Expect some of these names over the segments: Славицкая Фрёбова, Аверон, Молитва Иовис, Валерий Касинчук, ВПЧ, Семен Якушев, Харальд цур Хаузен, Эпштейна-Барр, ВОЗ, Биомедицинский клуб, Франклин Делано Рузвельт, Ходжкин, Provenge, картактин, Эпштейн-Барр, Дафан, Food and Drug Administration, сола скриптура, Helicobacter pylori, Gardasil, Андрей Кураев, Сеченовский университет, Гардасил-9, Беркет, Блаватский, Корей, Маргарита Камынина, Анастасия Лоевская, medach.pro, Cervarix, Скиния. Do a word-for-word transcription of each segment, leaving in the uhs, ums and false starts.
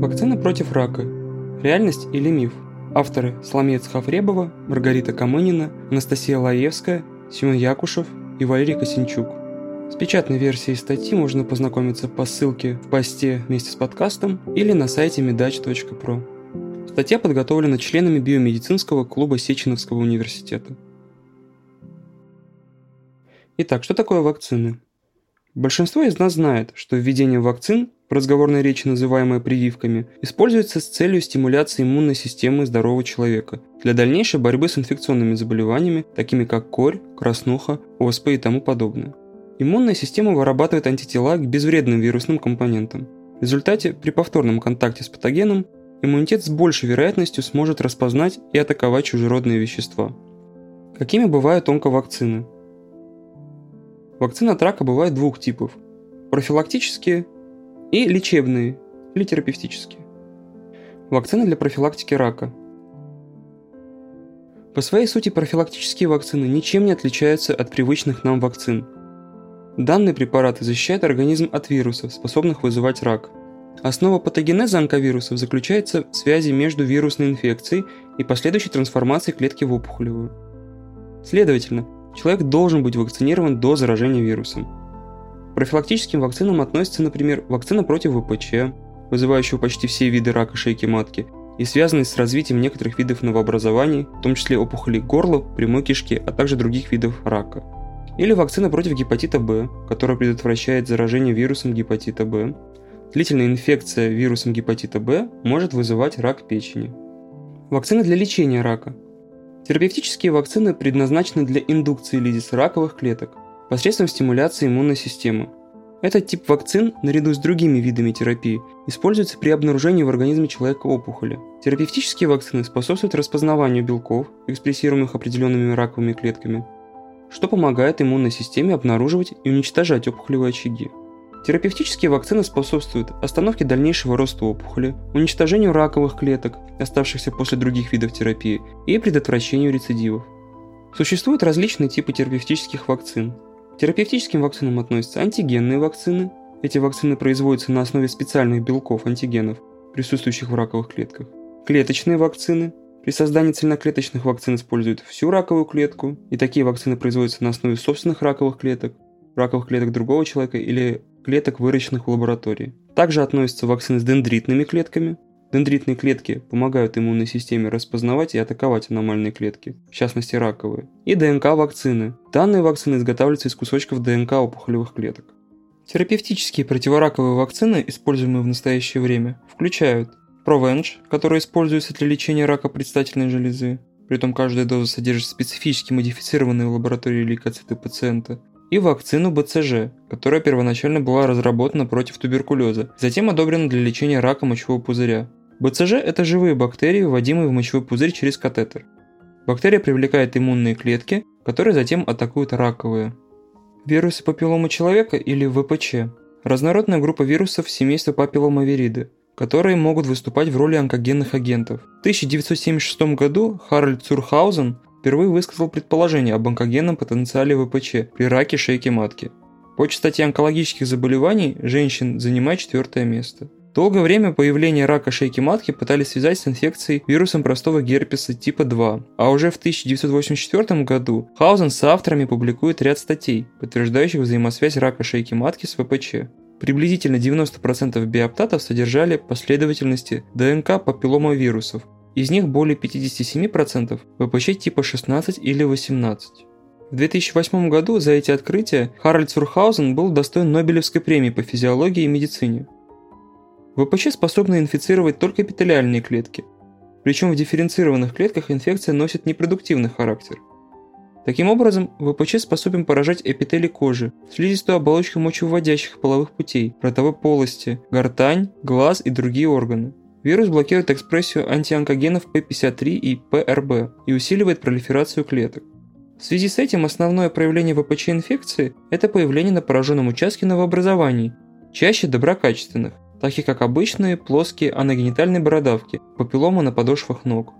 Вакцина против рака. Реальность или миф? Авторы: Славицкая Фрёбова, Маргарита Камынина, Анастасия Лоевская, Семен Якушев и Валерий Касинчук. С печатной версией статьи можно познакомиться по ссылке в посте вместе с подкастом или на сайте медач точка про. Статья подготовлена членами Биомедицинского клуба Сеченовского университета. Итак, что такое вакцины? Большинство из нас знает, что введение вакцин, в разговорной речи называемое прививками, используется с целью стимуляции иммунной системы здорового человека для дальнейшей борьбы с инфекционными заболеваниями, такими как корь, краснуха, оспа и тому подобное. Иммунная система вырабатывает антитела к безвредным вирусным компонентам. В результате, при повторном контакте с патогеном, иммунитет с большей вероятностью сможет распознать и атаковать чужеродные вещества. Какими бывают онковакцины? Вакцины от рака бывают двух типов – профилактические и лечебные, или терапевтические. Вакцины для профилактики рака. По своей сути профилактические вакцины ничем не отличаются от привычных нам вакцин. Данные препараты защищают организм от вирусов, способных вызывать рак. Основа патогенеза онковирусов заключается в связи между вирусной инфекцией и последующей трансформацией клетки в опухолевую. Следовательно, человек должен быть вакцинирован до заражения вирусом. К профилактическим вакцинам относятся, например, вакцина против вэ пэ че, вызывающего почти все виды рака шейки матки, и связанные с развитием некоторых видов новообразований, в том числе опухолей горла, прямой кишки, а также других видов рака. Или вакцина против гепатита бэ, которая предотвращает заражение вирусом гепатита бэ. Длительная инфекция вирусом гепатита бэ может вызывать рак печени. Вакцины для лечения рака. Терапевтические вакцины предназначены для индукции лизиса раковых клеток посредством стимуляции иммунной системы. Этот тип вакцин, наряду с другими видами терапии, используется при обнаружении в организме человека опухоли. Терапевтические вакцины способствуют распознаванию белков, экспрессируемых определенными раковыми клетками, что помогает иммунной системе обнаруживать и уничтожать опухолевые очаги. Терапевтические вакцины способствуют остановке дальнейшего роста опухоли, уничтожению раковых клеток, оставшихся после других видов терапии, и предотвращению рецидивов. Существуют различные типы терапевтических вакцин. К терапевтическим вакцинам относятся антигенные вакцины. Эти вакцины производятся на основе специальных белков антигенов, присутствующих в раковых клетках. Клеточные вакцины. При создании цельноклеточных вакцин используют всю раковую клетку, и такие вакцины производятся на основе собственных раковых клеток, раковых клеток другого человека или клеток, выращенных в лаборатории. Также относятся вакцины с дендритными клетками. Дендритные клетки помогают иммунной системе распознавать и атаковать аномальные клетки, в частности раковые. И дэ эн ка-вакцины. Данные вакцины изготавливаются из кусочков дэ эн ка опухолевых клеток. Терапевтические противораковые вакцины, используемые в настоящее время, включают Provenge, которая используется для лечения рака предстательной железы, притом каждая доза содержит специфически модифицированные в лаборатории лейкоциты пациента, и вакцину бэ цэ жэ, которая первоначально была разработана против туберкулеза, затем одобрена для лечения рака мочевого пузыря. бэ цэ жэ – это живые бактерии, вводимые в мочевой пузырь через катетер. Бактерия привлекает иммунные клетки, которые затем атакуют раковые. Вирусы папилломы человека, или вэ пэ че – разнородная группа вирусов семейства папилломавириды, которые могут выступать в роли онкогенных агентов. В тысяча девятьсот семьдесят шестом году Харальд цур Хаузен впервые высказал предположение об онкогенном потенциале вэ пэ че при раке шейки матки. По частоте онкологических заболеваний женщин занимает четвертое место. Долгое время появление рака шейки матки пытались связать с инфекцией вирусом простого герпеса типа два, а уже в тысяча девятьсот восемьдесят четвертом году Хаузен с авторами публикует ряд статей, подтверждающих взаимосвязь рака шейки матки с вэ пэ че. Приблизительно девяносто процентов биоптатов содержали последовательности дэ эн ка папилломовирусов, из них более пятьдесят семь процентов вэ пэ че типа шестнадцать или восемнадцать. В две тысячи восьмом году за эти открытия Харальд цур Хаузен был достоин Нобелевской премии по физиологии и медицине. вэ пэ че способны инфицировать только эпителиальные клетки, причем в дифференцированных клетках инфекция носит непродуктивный характер. Таким образом, вэ пэ че способен поражать эпители кожи, слизистую оболочку мочевыводящих половых путей, ротовой полости, гортань, глаз и другие органы. Вирус блокирует экспрессию антионкогенов пэ пятьдесят три и пэ эр бэ и усиливает пролиферацию клеток. В связи с этим основное проявление вэ пэ че-инфекции – это появление на пораженном участке новообразований, чаще доброкачественных, таких как обычные плоские анагенитальные бородавки, папилломы на подошвах ног.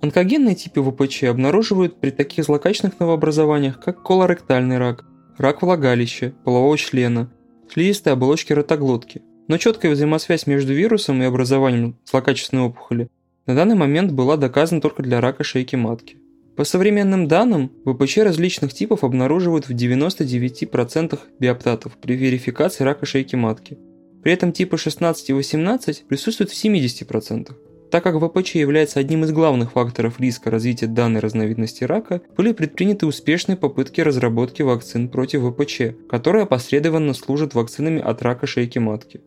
Онкогенные типы вэ пэ че обнаруживают при таких злокачественных новообразованиях, как колоректальный рак, рак влагалища, полового члена, слизистой оболочки ротоглотки. Но четкая взаимосвязь между вирусом и образованием злокачественной опухоли на данный момент была доказана только для рака шейки матки. По современным данным, ВПЧ различных типов обнаруживают в девяноста девяти процентах биоптатов при верификации рака шейки матки. При этом типы шестнадцать и восемнадцать присутствуют в семидесяти процентах. Так как ВПЧ является одним из главных факторов риска развития данной разновидности рака, были предприняты успешные попытки разработки вакцин против ВПЧ, которые опосредованно служат вакцинами от рака шейки матки.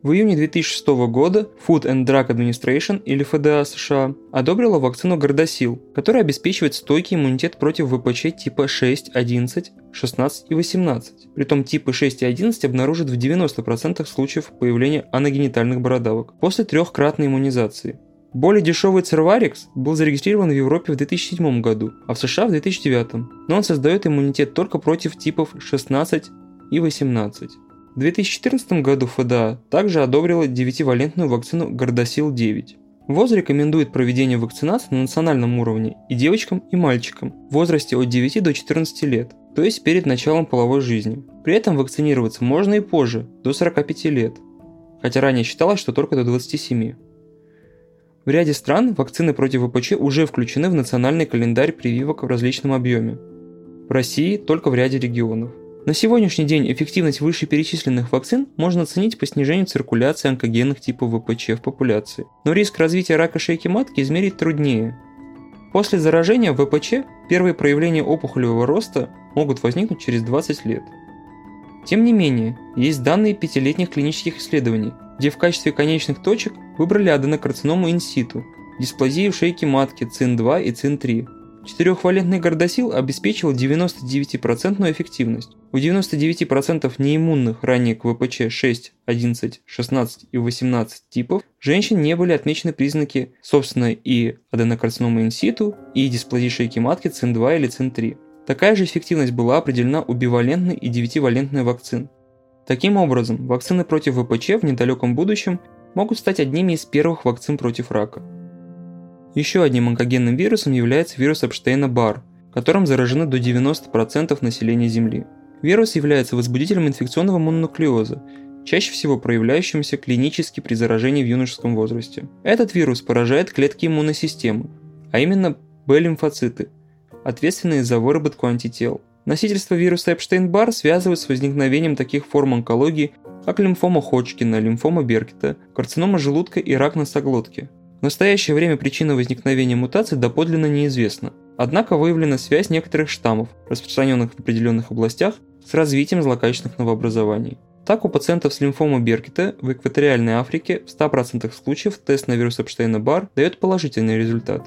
В июне две тысячи шестого года Food and Drug Administration, или эф дэ а США, одобрила вакцину Gardasil, которая обеспечивает стойкий иммунитет против ВПЧ типа шесть, одиннадцать, шестнадцать и восемнадцать. Притом типы шесть и одиннадцать обнаружат в девяноста процентах случаев появления анагенитальных бородавок после трехкратной иммунизации. Более дешевый Cervarix был зарегистрирован в Европе в две тысячи седьмом году, а в США в две тысячи девятом, но он создает иммунитет только против типов шестнадцать и восемнадцать. В две тысячи четырнадцатом году эф дэ а также одобрила девятивалентную вакцину Гардасил девять. ВОЗ рекомендует проведение вакцинации на национальном уровне и девочкам, и мальчикам в возрасте от девяти до четырнадцати лет, то есть перед началом половой жизни. При этом вакцинироваться можно и позже, до сорока пяти лет, хотя ранее считалось, что только до двадцати семи. В ряде стран вакцины против ВПЧ уже включены в национальный календарь прививок в различном объеме. В России только в ряде регионов. На сегодняшний день эффективность вышеперечисленных вакцин можно оценить по снижению циркуляции онкогенных типов ВПЧ в популяции, но риск развития рака шейки матки измерить труднее. После заражения ВПЧ первые проявления опухолевого роста могут возникнуть через двадцать лет. Тем не менее, есть данные пятилетних клинических исследований, где в качестве конечных точек выбрали аденокарциному инситу, дисплазию шейки матки цин два и цин три. Четырехвалентный Гардасил обеспечивал девяносто девять процентов эффективность. У девяноста девяти процентов неиммунных ранее к ВПЧ шесть, одиннадцать, шестнадцать и восемнадцать типов женщин не были отмечены признаки, собственно, и аденокарцинома инситу, и дисплазии шейки матки цин два или цин три. Такая же эффективность была определена у бивалентной и девятивалентной вакцин. Таким образом, вакцины против ВПЧ в недалеком будущем могут стать одними из первых вакцин против рака. Еще одним онкогенным вирусом является вирус Эпштейна-Барр, которым заражены до девяноста процентов населения Земли. Вирус является возбудителем инфекционного мононуклеоза, чаще всего проявляющимся клинически при заражении в юношеском возрасте. Этот вирус поражает клетки иммунной системы, а именно Б-лимфоциты, ответственные за выработку антител. Носительство вируса Эпштейн-Барр связывают с возникновением таких форм онкологии, как лимфома Ходжкина, лимфома Беркета, карцинома желудка и рак носоглотки. В настоящее время причина возникновения мутаций доподлинно неизвестна, однако выявлена связь некоторых штаммов, распространенных в определенных областях, с развитием злокачественных новообразований. Так, у пациентов с лимфомой Беркета в экваториальной Африке в ста процентах случаев тест на вирус Эпштейна-Барр дает положительный результат.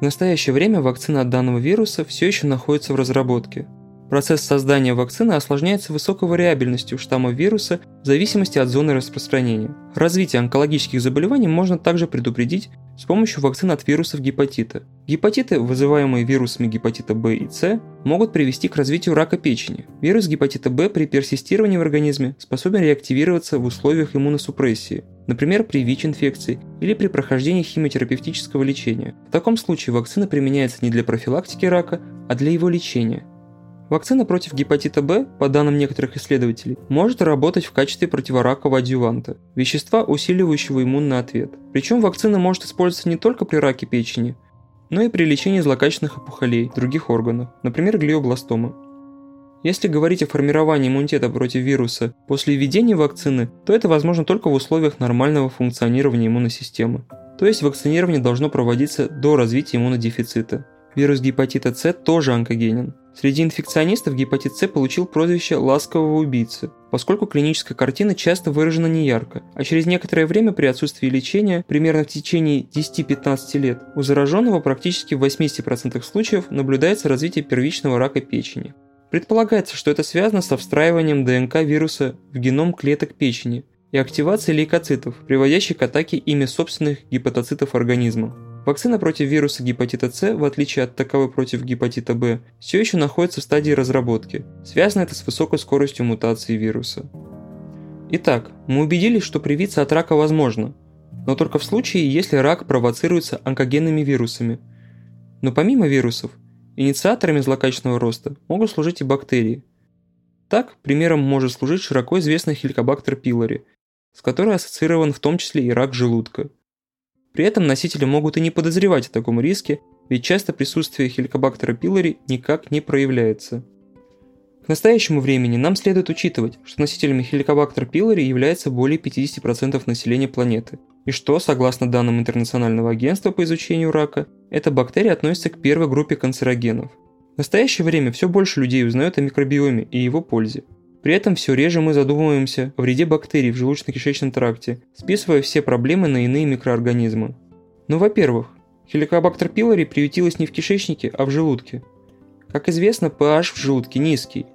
В настоящее время вакцина от данного вируса все еще находится в разработке. Процесс создания вакцины осложняется высокой вариабельностью штамма вируса в зависимости от зоны распространения. Развитие онкологических заболеваний можно также предупредить с помощью вакцин от вирусов гепатита. Гепатиты, вызываемые вирусами гепатита Б и С, могут привести к развитию рака печени. Вирус гепатита Б при персистировании в организме способен реактивироваться в условиях иммуносупрессии, например, при ВИЧ-инфекции или при прохождении химиотерапевтического лечения. В таком случае вакцина применяется не для профилактики рака, а для его лечения. Вакцина против гепатита Б, по данным некоторых исследователей, может работать в качестве противоракового адъюванта, вещества, усиливающего иммунный ответ. Причем вакцина может использоваться не только при раке печени, но и при лечении злокачественных опухолей других органов, например, глиобластомы. Если говорить о формировании иммунитета против вируса после введения вакцины, то это возможно только в условиях нормального функционирования иммунной системы. То есть вакцинирование должно проводиться до развития иммунодефицита. Вирус гепатита С тоже онкогенен. Среди инфекционистов гепатит С получил прозвище «ласкового убийцы», поскольку клиническая картина часто выражена неярко, а через некоторое время при отсутствии лечения, примерно в течение десяти-пятнадцати лет, у зараженного практически в восьмидесяти процентах случаев наблюдается развитие первичного рака печени. Предполагается, что это связано со встраиванием ДНК вируса в геном клеток печени и активацией лейкоцитов, приводящей к атаке ими собственных гепатоцитов организма. Вакцина против вируса гепатита С, в отличие от таковой против гепатита Б, все еще находится в стадии разработки. Связано это с высокой скоростью мутации вируса. Итак, мы убедились, что привиться от рака возможно, но только в случае, если рак провоцируется онкогенными вирусами. Но помимо вирусов, инициаторами злокачественного роста могут служить и бактерии. Так, примером может служить широко известный Helicobacter pylori, с которой ассоциирован в том числе и рак желудка. При этом носители могут и не подозревать о таком риске, ведь часто присутствие хеликобактера пилори никак не проявляется. К настоящему времени нам следует учитывать, что носителями хеликобактер пилори является более пятьдесят процентов населения планеты, и что, согласно данным Интернационального агентства по изучению рака, эта бактерия относится к первой группе канцерогенов. В настоящее время все больше людей узнают о микробиоме и его пользе. При этом все реже мы задумываемся о вреде бактерий в желудочно-кишечном тракте, списывая все проблемы на иные микроорганизмы. Ну, во-первых, хеликобактер пилори приютилась не в кишечнике, а в желудке. Как известно, pH в желудке низкий,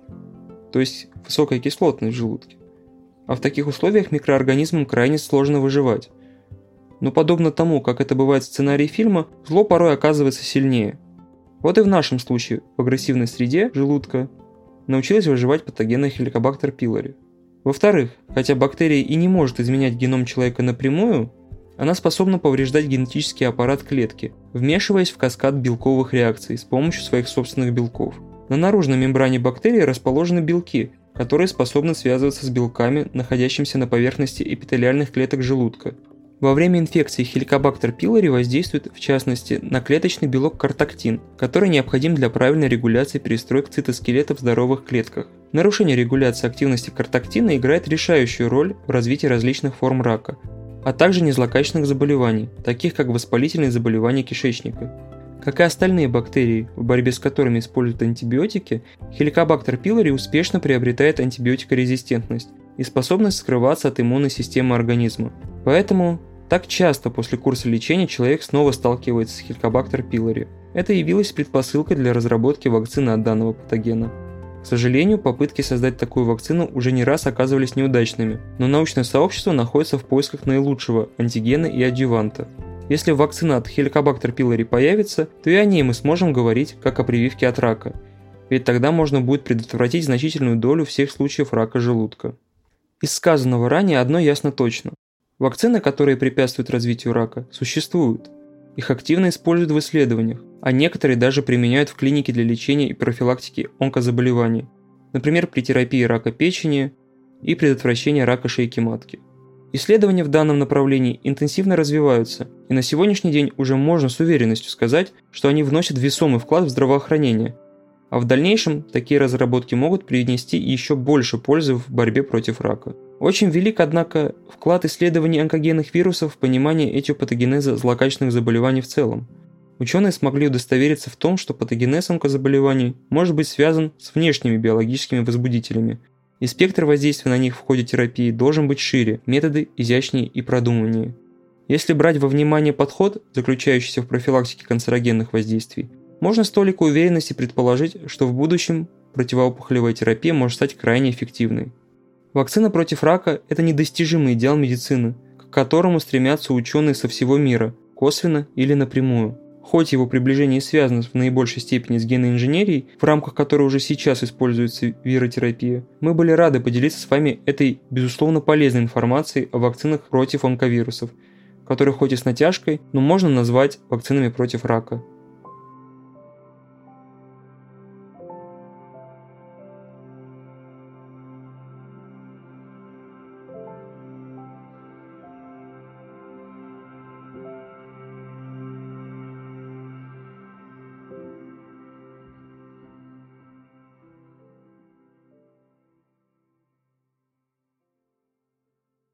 то есть высокая кислотность в желудке. А в таких условиях микроорганизмам крайне сложно выживать. Но подобно тому, как это бывает в сценарии фильма, зло порой оказывается сильнее. Вот и в нашем случае в агрессивной среде желудка научилась выживать патогенная хеликобактер пилори. Во-вторых, хотя бактерия и не может изменять геном человека напрямую, она способна повреждать генетический аппарат клетки, вмешиваясь в каскад белковых реакций с помощью своих собственных белков. На наружной мембране бактерии расположены белки, которые способны связываться с белками, находящимися на поверхности эпителиальных клеток желудка. Во время инфекции хеликобактер пилори воздействует, в частности, на клеточный белок картактин, который необходим для правильной регуляции перестроек цитоскелета в здоровых клетках. Нарушение регуляции активности картактина играет решающую роль в развитии различных форм рака, а также незлокачественных заболеваний, таких как воспалительные заболевания кишечника. Как и остальные бактерии, в борьбе с которыми используют антибиотики, хеликобактер пилори успешно приобретает антибиотикорезистентность и способность скрываться от иммунной системы организма. Поэтому так часто после курса лечения человек снова сталкивается с хеликобактер пилори. Это явилось предпосылкой для разработки вакцины от данного патогена. К сожалению, попытки создать такую вакцину уже не раз оказывались неудачными, но научное сообщество находится в поисках наилучшего антигена и адъюванта. Если вакцина от хеликобактер пилори появится, то и о ней мы сможем говорить как о прививке от рака, ведь тогда можно будет предотвратить значительную долю всех случаев рака желудка. Из сказанного ранее одно ясно точно. Вакцины, которые препятствуют развитию рака, существуют. Их активно используют в исследованиях, а некоторые даже применяют в клинике для лечения и профилактики онкозаболеваний, например, при терапии рака печени и предотвращении рака шейки матки. Исследования в данном направлении интенсивно развиваются, и на сегодняшний день уже можно с уверенностью сказать, что они вносят весомый вклад в здравоохранение, а в дальнейшем такие разработки могут принести еще больше пользы в борьбе против рака. Очень велик, однако, вклад исследований онкогенных вирусов в понимание этиопатогенеза злокачественных заболеваний в целом. Ученые смогли удостовериться в том, что патогенез онкозаболеваний может быть связан с внешними биологическими возбудителями, и спектр воздействия на них в ходе терапии должен быть шире, методы изящнее и продуманнее. Если брать во внимание подход, заключающийся в профилактике канцерогенных воздействий, можно с толикой уверенности предположить, что в будущем противоопухолевая терапия может стать крайне эффективной. Вакцина против рака – это недостижимый идеал медицины, к которому стремятся ученые со всего мира, косвенно или напрямую. Хоть его приближение связано в наибольшей степени с генной инженерией, в рамках которой уже сейчас используется виротерапия, мы были рады поделиться с вами этой, безусловно, полезной информацией о вакцинах против онковирусов, которые хоть и с натяжкой, но можно назвать вакцинами против рака.